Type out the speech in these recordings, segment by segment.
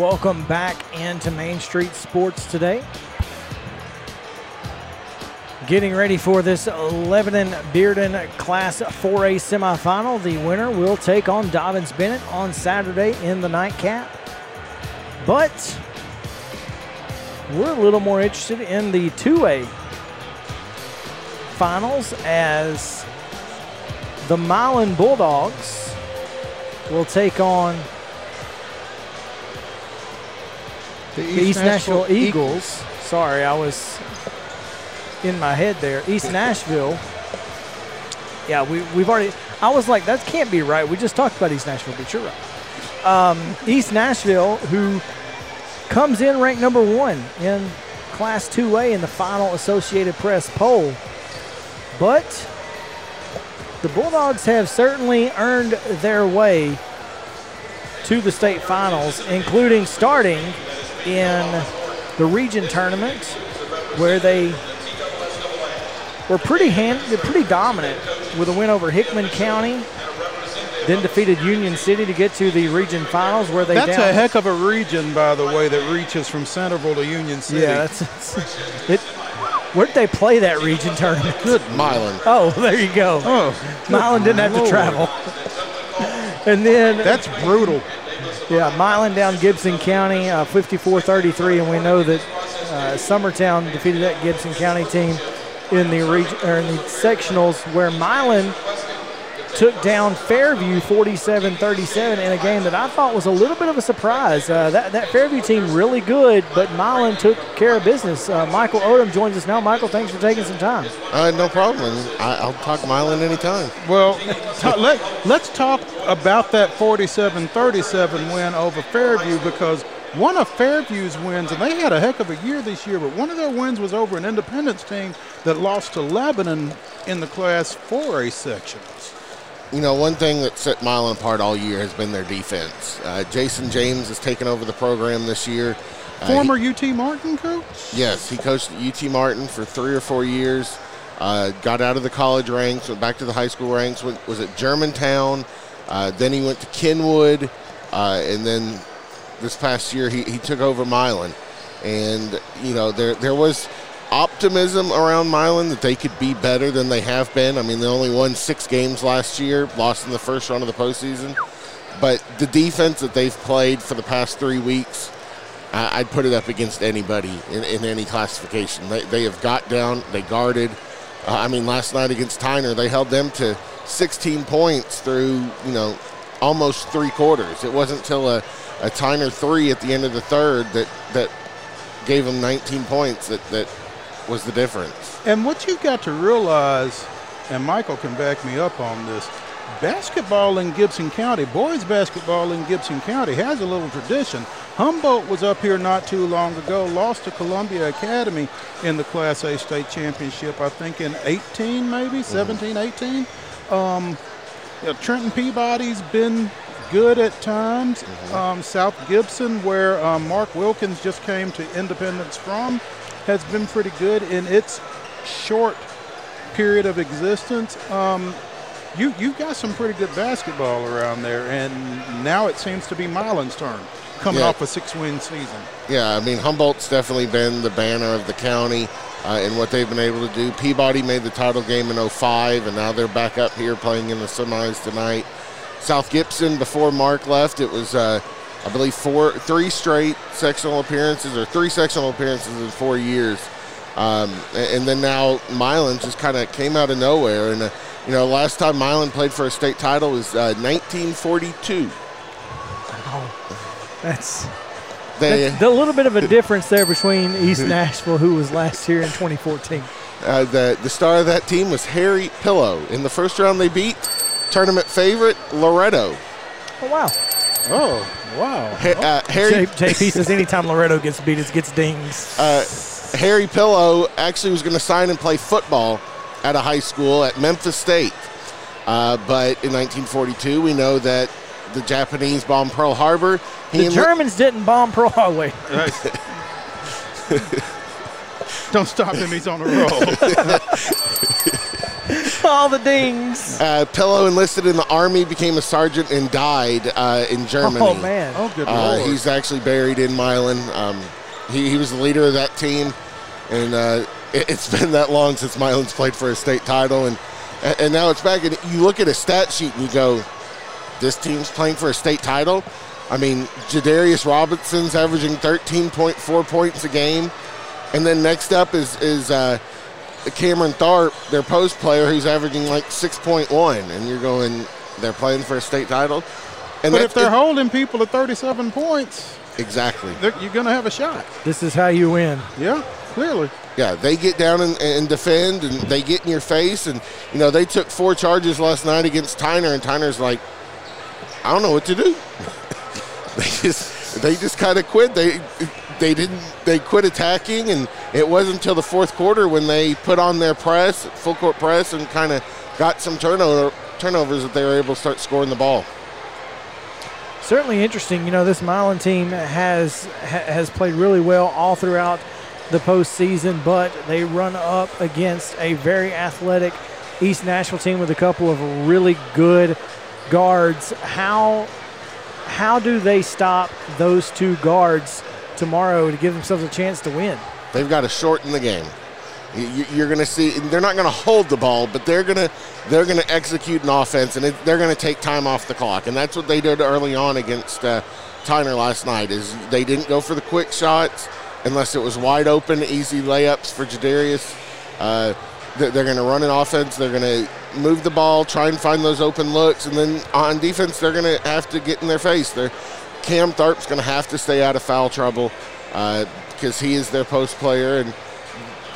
Welcome back into Main Street Sports today. Getting ready for this Lebanon Bearden Class 4A semifinal. The winner will take on Dobbins Bennett on Saturday in the nightcap. But we're a little more interested in the 2A finals as the Milan Bulldogs will take on the East Nashville Eagles. Sorry, I was in my head there. East Nashville. Yeah, we've already. I was like, that can't be right. We just talked about East Nashville, but you're right. East Nashville, who comes in ranked #1 in Class 2A in the final Associated Press poll. But the Bulldogs have certainly earned their way to the state finals, including starting in the region tournament, where they were pretty dominant with a win over Hickman County, then defeated Union City to get to the region finals, where they that's a heck of a region, by the way, that reaches from Centerville to Union City. Yeah, where'd they play that region tournament? Good Milan. Oh, there you go. Oh, Milan didn't have to travel. And then that's brutal. Yeah, Milan down Gibson County 54-33, and we know that Summertown defeated that Gibson County team in the sectionals, where Milan took down Fairview 47-37 in a game that I thought was a little bit of a surprise. That Fairview team really good, but Milan took care of business. Michael Odom joins us now. Michael, thanks for taking some time. No problem. I'll talk Milan anytime. Well, let's talk about that 47-37 win over Fairview, because one of Fairview's wins, and they had a heck of a year this year, but one of their wins was over an Independence team that lost to Lebanon in the Class 4A sections. You know, one thing that set Milan apart all year has been their defense. Jason James has taken over the program this year. Former UT Martin coach? Yes, he coached at UT Martin for 3 or 4 years, got out of the college ranks, went back to the high school ranks, was at Germantown, then he went to Kenwood, and then this past year he took over Milan. And, you know, there was optimism around Milan that they could be better than they have been. I mean, they only won 6 games last year, lost in the first round of the postseason. But the defense that they've played for the past 3 weeks, I'd put it up against anybody in any classification. They have got down, they guarded. I mean, last night against Tyner, they held them to 16 points through, you know, almost 3 quarters. It wasn't until a Tyner 3 at the end of the third that gave them 19 points that was the difference. And what you've got to realize, and Michael can back me up on this, basketball in Gibson County, boys basketball in Gibson County has a little tradition. Humboldt was up here not too long ago, lost to Columbia Academy in the Class A state championship, I think in 18 maybe, 17, 18. You know, Trenton Peabody's been good at times. South Gibson, where Mark Wilkins just came to Independence from, has been pretty good in its short period of existence. You've got some pretty good basketball around there, and now it seems to be Milan's turn, coming off a 6-win season. Yeah, I mean, Humboldt's definitely been the banner of the county in what they've been able to do. Peabody made the title game in 05, and now they're back up here playing in the semis tonight. South Gibson, before Mark left, it was I believe 3 straight sectional appearances, or 3 sectional appearances in 4 years. And then now Milan just kind of came out of nowhere. And, you know, last time Milan played for a state title was 1942. Wow. That's a little bit of a difference there between East Nashville, who was last here in 2014. The star of that team was Harry Pillow. In the first round they beat tournament favorite Loretto. Oh, wow. Oh. Wow. Harry JP says anytime Loretto gets beat, it gets dings. Harry Pillow actually was going to sign and play football at a high school at Memphis State. But in 1942, we know that the Japanese bombed Pearl Harbor. The Germans didn't bomb Pearl Harbor. Don't stop him. He's on a roll. All the dings. Pillow enlisted in the Army, became a sergeant, and died in Germany. Oh, man. Oh, good Lord. He's actually buried in Milan. He was the leader of that team, and it's been that long since Milan's played for a state title, and now it's back. And you look at a stat sheet and you go, this team's playing for a state title? I mean, Jadarius Robinson's averaging 13.4 points a game. And then next up is Cameron Tharp, their post player, who's averaging like 6.1. And you're going, they're playing for a state title? And but if they're holding people to 37 points, exactly, you're going to have a shot. This is how you win. Yeah, clearly. Yeah, they get down and defend, and they get in your face. And, you know, they took 4 charges last night against Tyner, and Tyner's like, I don't know what to do. They just kind of quit. They quit attacking, and it wasn't until the fourth quarter when they put on their press, full court press, and kind of got some turnovers that they were able to start scoring the ball. Certainly interesting. You know, this Milan team has played really well all throughout the postseason, but they run up against a very athletic East Nashville team with a couple of really good guards. How do they stop those 2 guards tomorrow to give themselves a chance to win? They've got to shorten the game. You're going to see they're not going to hold the ball, but they're going to execute an offense, and they're going to take time off the clock. And that's what they did early on against Tyner last night. Is they didn't go for the quick shots unless it was wide open, easy layups for Jadarius. They're going to run an offense. They're going to move the ball, try and find those open looks, and then on defense they're going to have to get in their face. Cam Tharp's going to have to stay out of foul trouble because he is their post player, and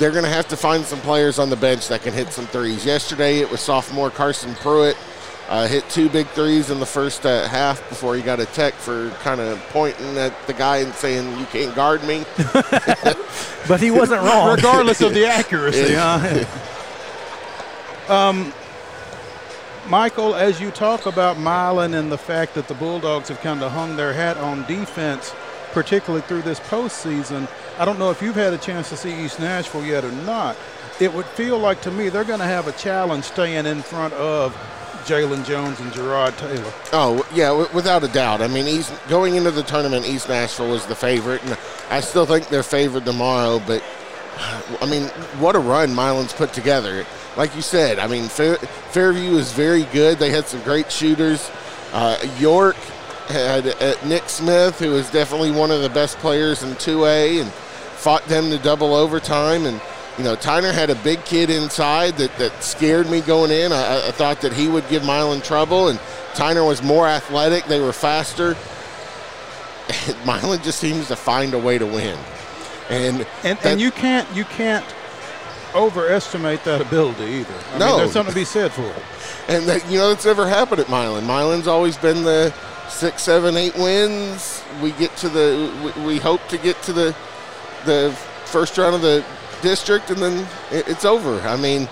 they're going to have to find some players on the bench that can hit some threes. Yesterday it was sophomore Carson Pruitt hit 2 big threes in the first half before he got a tech for kind of pointing at the guy and saying, you can't guard me. But he wasn't wrong. Regardless of the accuracy. Michael, as you talk about Milan and the fact that the Bulldogs have kind of hung their hat on defense, particularly through this postseason, I don't know if you've had a chance to see East Nashville yet or not. It would feel like to me they're going to have a challenge staying in front of Jalen Jones and Gerard Taylor. Oh, yeah, without a doubt. I mean, going into the tournament, East Nashville was the favorite, and I still think they're favored tomorrow. But, I mean, what a run Milan's put together. Like you said, I mean, Fairview is very good. They had some great shooters. York had Nick Smith, who is definitely one of the best players in 2A, and fought them to double overtime. And, you know, Tyner had a big kid inside that scared me going in. I thought that he would give Milan trouble, and Tyner was more athletic. They were faster. Milan just seems to find a way to win. And you can't overestimate that ability either. I mean, there's something to be said for it. And, that, you know, it's never happened at Milan. Milan's always been the 6, 7, 8 wins. We hope to get to the first round of the district, and then it's over. I mean,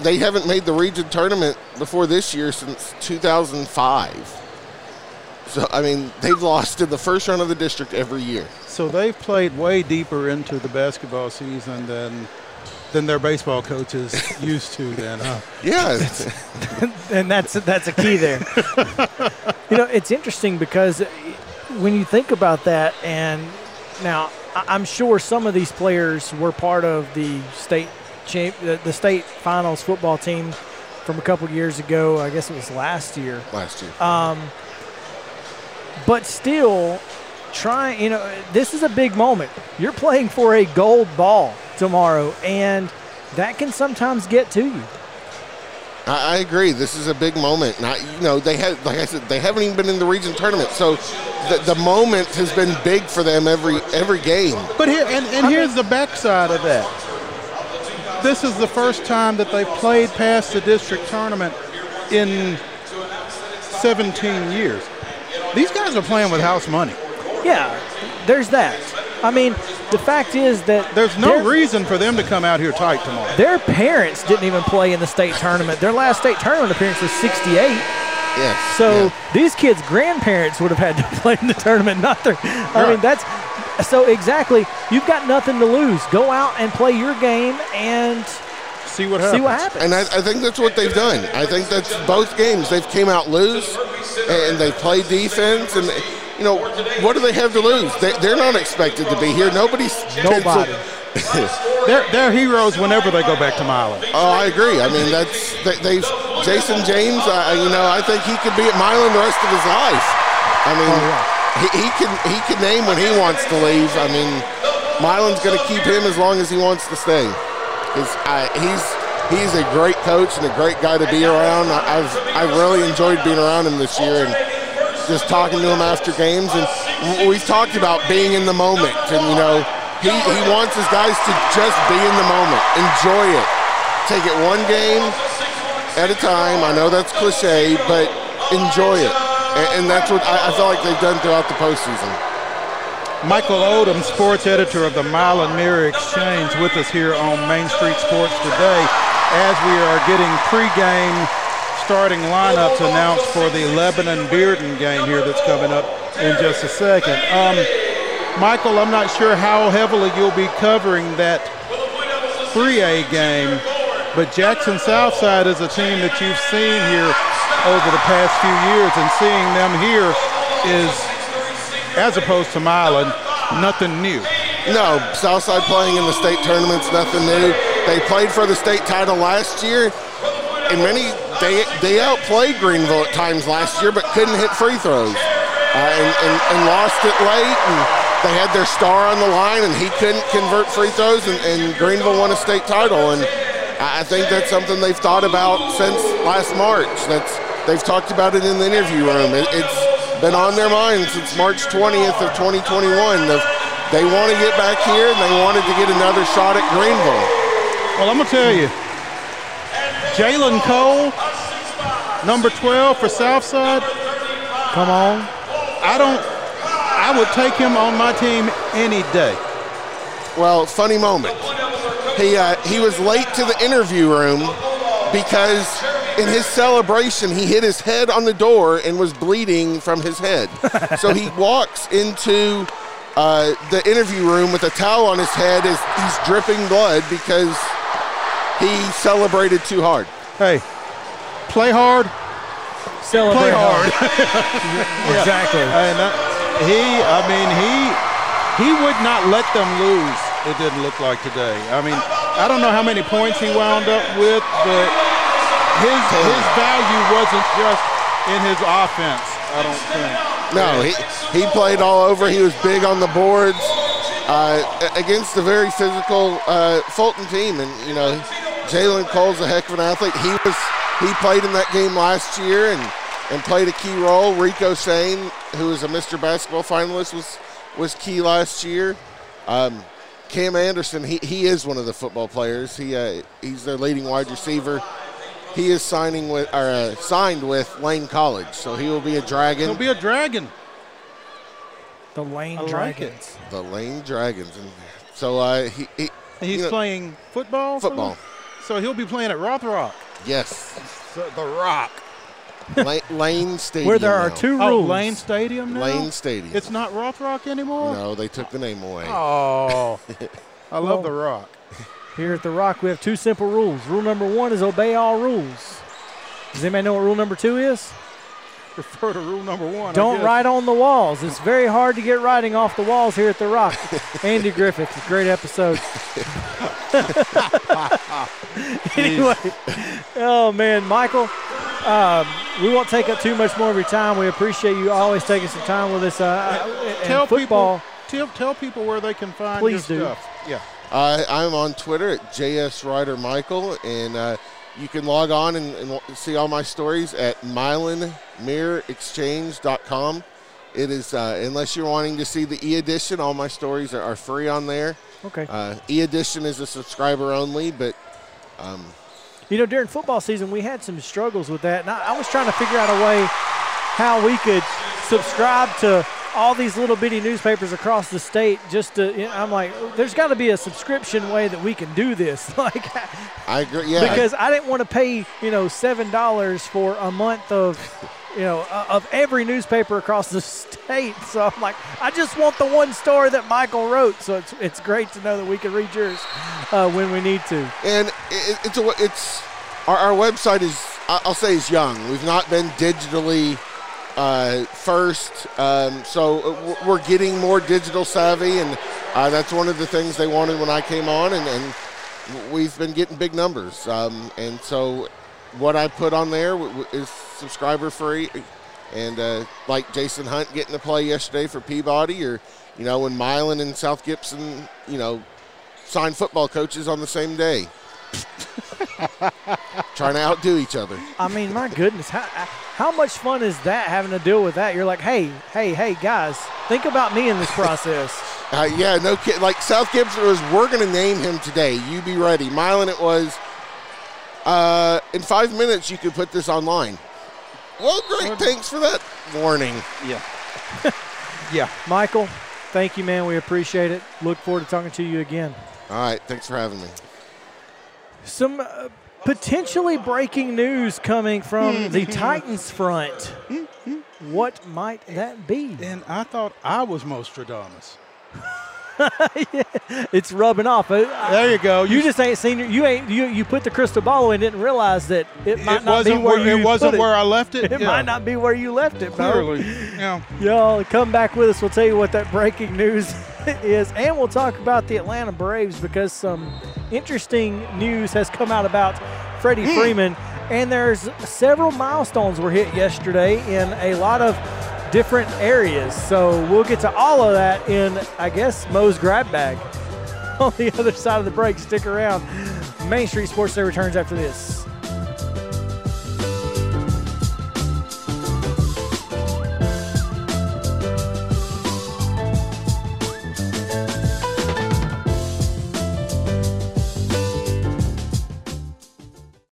they haven't made the region tournament before this year since 2005. So, I mean, they've lost in the first round of the district every year. So they've played way deeper into the basketball season than their baseball coaches used to then. Huh? Yeah. And that's a key there. You know, it's interesting because when you think about that, and now I'm sure some of these players were part of the state finals football team from a couple of years ago. I guess it was last year. But still, you know, this is a big moment. You're playing for a gold ball tomorrow, and that can sometimes get to you. I agree. This is a big moment. And you know, they have, like I said, they haven't even been in the region tournament, so the moment has been big for them every game. But here, and here's the backside of that. This is the first time that they played past the district tournament in 17 years. These guys are playing with house money. Yeah, there's that. I mean, the fact is that there's no reason for them to come out here tight tomorrow. Their parents didn't even play in the state tournament. Their last state tournament appearance was '68. Yes. So these kids' grandparents would have had to play in the tournament, not their. I mean, that's so exactly. You've got nothing to lose. Go out and play your game, and see what happens. And I think that's what they've done. I think that's both games. They've came out loose, and they play defense. And, you know, what do they have to lose? They're not expected to be here. Nobody. They're heroes whenever they go back to Milan. Oh, I agree. I mean, that's they've Jason James. You know, I think he could be at Milan the rest of his life. I mean, he can name when he wants to leave. I mean, Milan's going to keep him as long as he wants to stay. He's a great coach and a great guy to be around. I've really enjoyed being around him this year and just talking to him after games. And we've talked about being in the moment, and you know. He wants his guys to just be in the moment, enjoy it, take it one game at a time. I know that's cliche, but enjoy it. And that's what I feel like they've done throughout the postseason. Michael Odom, sports editor of the Milan Mirror Exchange, with us here on Main Street Sports today as we are getting pregame starting lineups announced for the Lebanon Bearden game here that's coming up in just a second. Michael, I'm not sure how heavily you'll be covering that 3A game, but Jackson Southside is a team that you've seen here over the past few years, and seeing them here is, as opposed to Milan, nothing new. No, Southside playing in the state tournament's nothing new. They played for the state title last year, and they outplayed Greenville at times last year, but couldn't hit free throws and lost it late. They had their star on the line, and he couldn't convert free throws, and Greenville won a state title. And I think that's something they've thought about since last March. They've talked about it in the interview room. It's been on their mind since March 20th of 2021. They want to get back here, and they wanted to get another shot at Greenville. Well, I'm going to tell you, Jalen Cole, number 12 for Southside, come on. I would take him on my team any day. Well, funny moment. He was late to the interview room because in his celebration, he hit his head on the door and was bleeding from his head. So he walks into the interview room with a towel on his head as he's dripping blood because he celebrated too hard. Hey, play hard, celebrate hard. Exactly. And he would not let them lose, it didn't look like today. I mean, I don't know how many points he wound up with, but his value wasn't just in his offense, I don't think. No, he played all over. He was big on the boards against the very physical Fulton team. And, you know, Jalen Cole's a heck of an athlete. He played in that game last year and played a key role. Rico Shane, who is a Mr. Basketball finalist, was key last year. Cam Anderson, he is one of the football players. He's their leading wide receiver. He is signed with Lane College, so he will be a Dragon. He'll be a Dragon. The Lane Dragons. Like the Lane Dragons. And so he's playing football. Football. So he'll be playing at Rothrock. Yes. The Rock. Lane Stadium. Where there are two rules. Lane Stadium now? Lane Stadium. It's not Rothrock anymore? No, they took the name away. Oh. I love the Rock. Here at the Rock, we have two simple rules. Rule number one is obey all rules. Does anybody know what rule number two is? Refer to rule number one. Don't write on the walls. It's very hard to get writing off the walls here at the Rock. Andy Griffith, a great episode. Anyway, oh, man, Michael. We won't take up too much more of your time. We appreciate you always taking some time with us. Tell people where they can find your stuff. Yeah, I'm on Twitter at JSRiderMichael, and you can log on and see all my stories at MilanMirrorExchange.com. It is unless you're wanting to see the e-edition, all my stories are free on there. Okay. E-edition is a subscriber only, but. You know, during football season, we had some struggles with that, and I was trying to figure out a way how we could subscribe to all these little bitty newspapers across the state. Just to, you know, I'm like, there's got to be a subscription way that we can do this. Like, I agree, yeah. Because I didn't want to pay, you know, $7 for a month of you know, of every newspaper across the state. So I'm like, I just want the one story that Michael wrote. So it's great to know that we can read yours when we need to. And it's our website is, I'll say, is young. We've not been digitally first, so we're getting more digital savvy, and that's one of the things they wanted when I came on, and we've been getting big numbers. And so what I put on there is subscriber free, and like Jason Hunt getting the play yesterday for Peabody, or, you know, when Milan and South Gibson, you know, signed football coaches on the same day. Trying to outdo each other. I mean, my goodness, how much fun is that, having to deal with that? You're like, hey, guys, think about me in this process. Yeah, no kid. Like, South Gibson was, we're going to name him today. You be ready. Milan, it was, in 5 minutes you could put this online. Well, great. Thanks for that warning. Yeah. Yeah. Michael, thank you, man. We appreciate it. Look forward to talking to you again. All right. Thanks for having me. Some potentially breaking news coming from the Titans front. What might that be? And I thought I was Nostradamus. Yeah, it's rubbing off. There you go. You just ain't seen it. You put the crystal ball in, didn't realize that it wasn't where I left it. It might not be where you left it. Clearly. Yeah. Y'all come back with us. We'll tell you what that breaking news is, and we'll talk about the Atlanta Braves, because some interesting news has come out about Freddie Freeman, and there's several milestones were hit yesterday in a lot of different areas. So we'll get to all of that in, I guess, Mo's grab bag on the other side of the break. Stick around. Main Street Sports Day returns after this.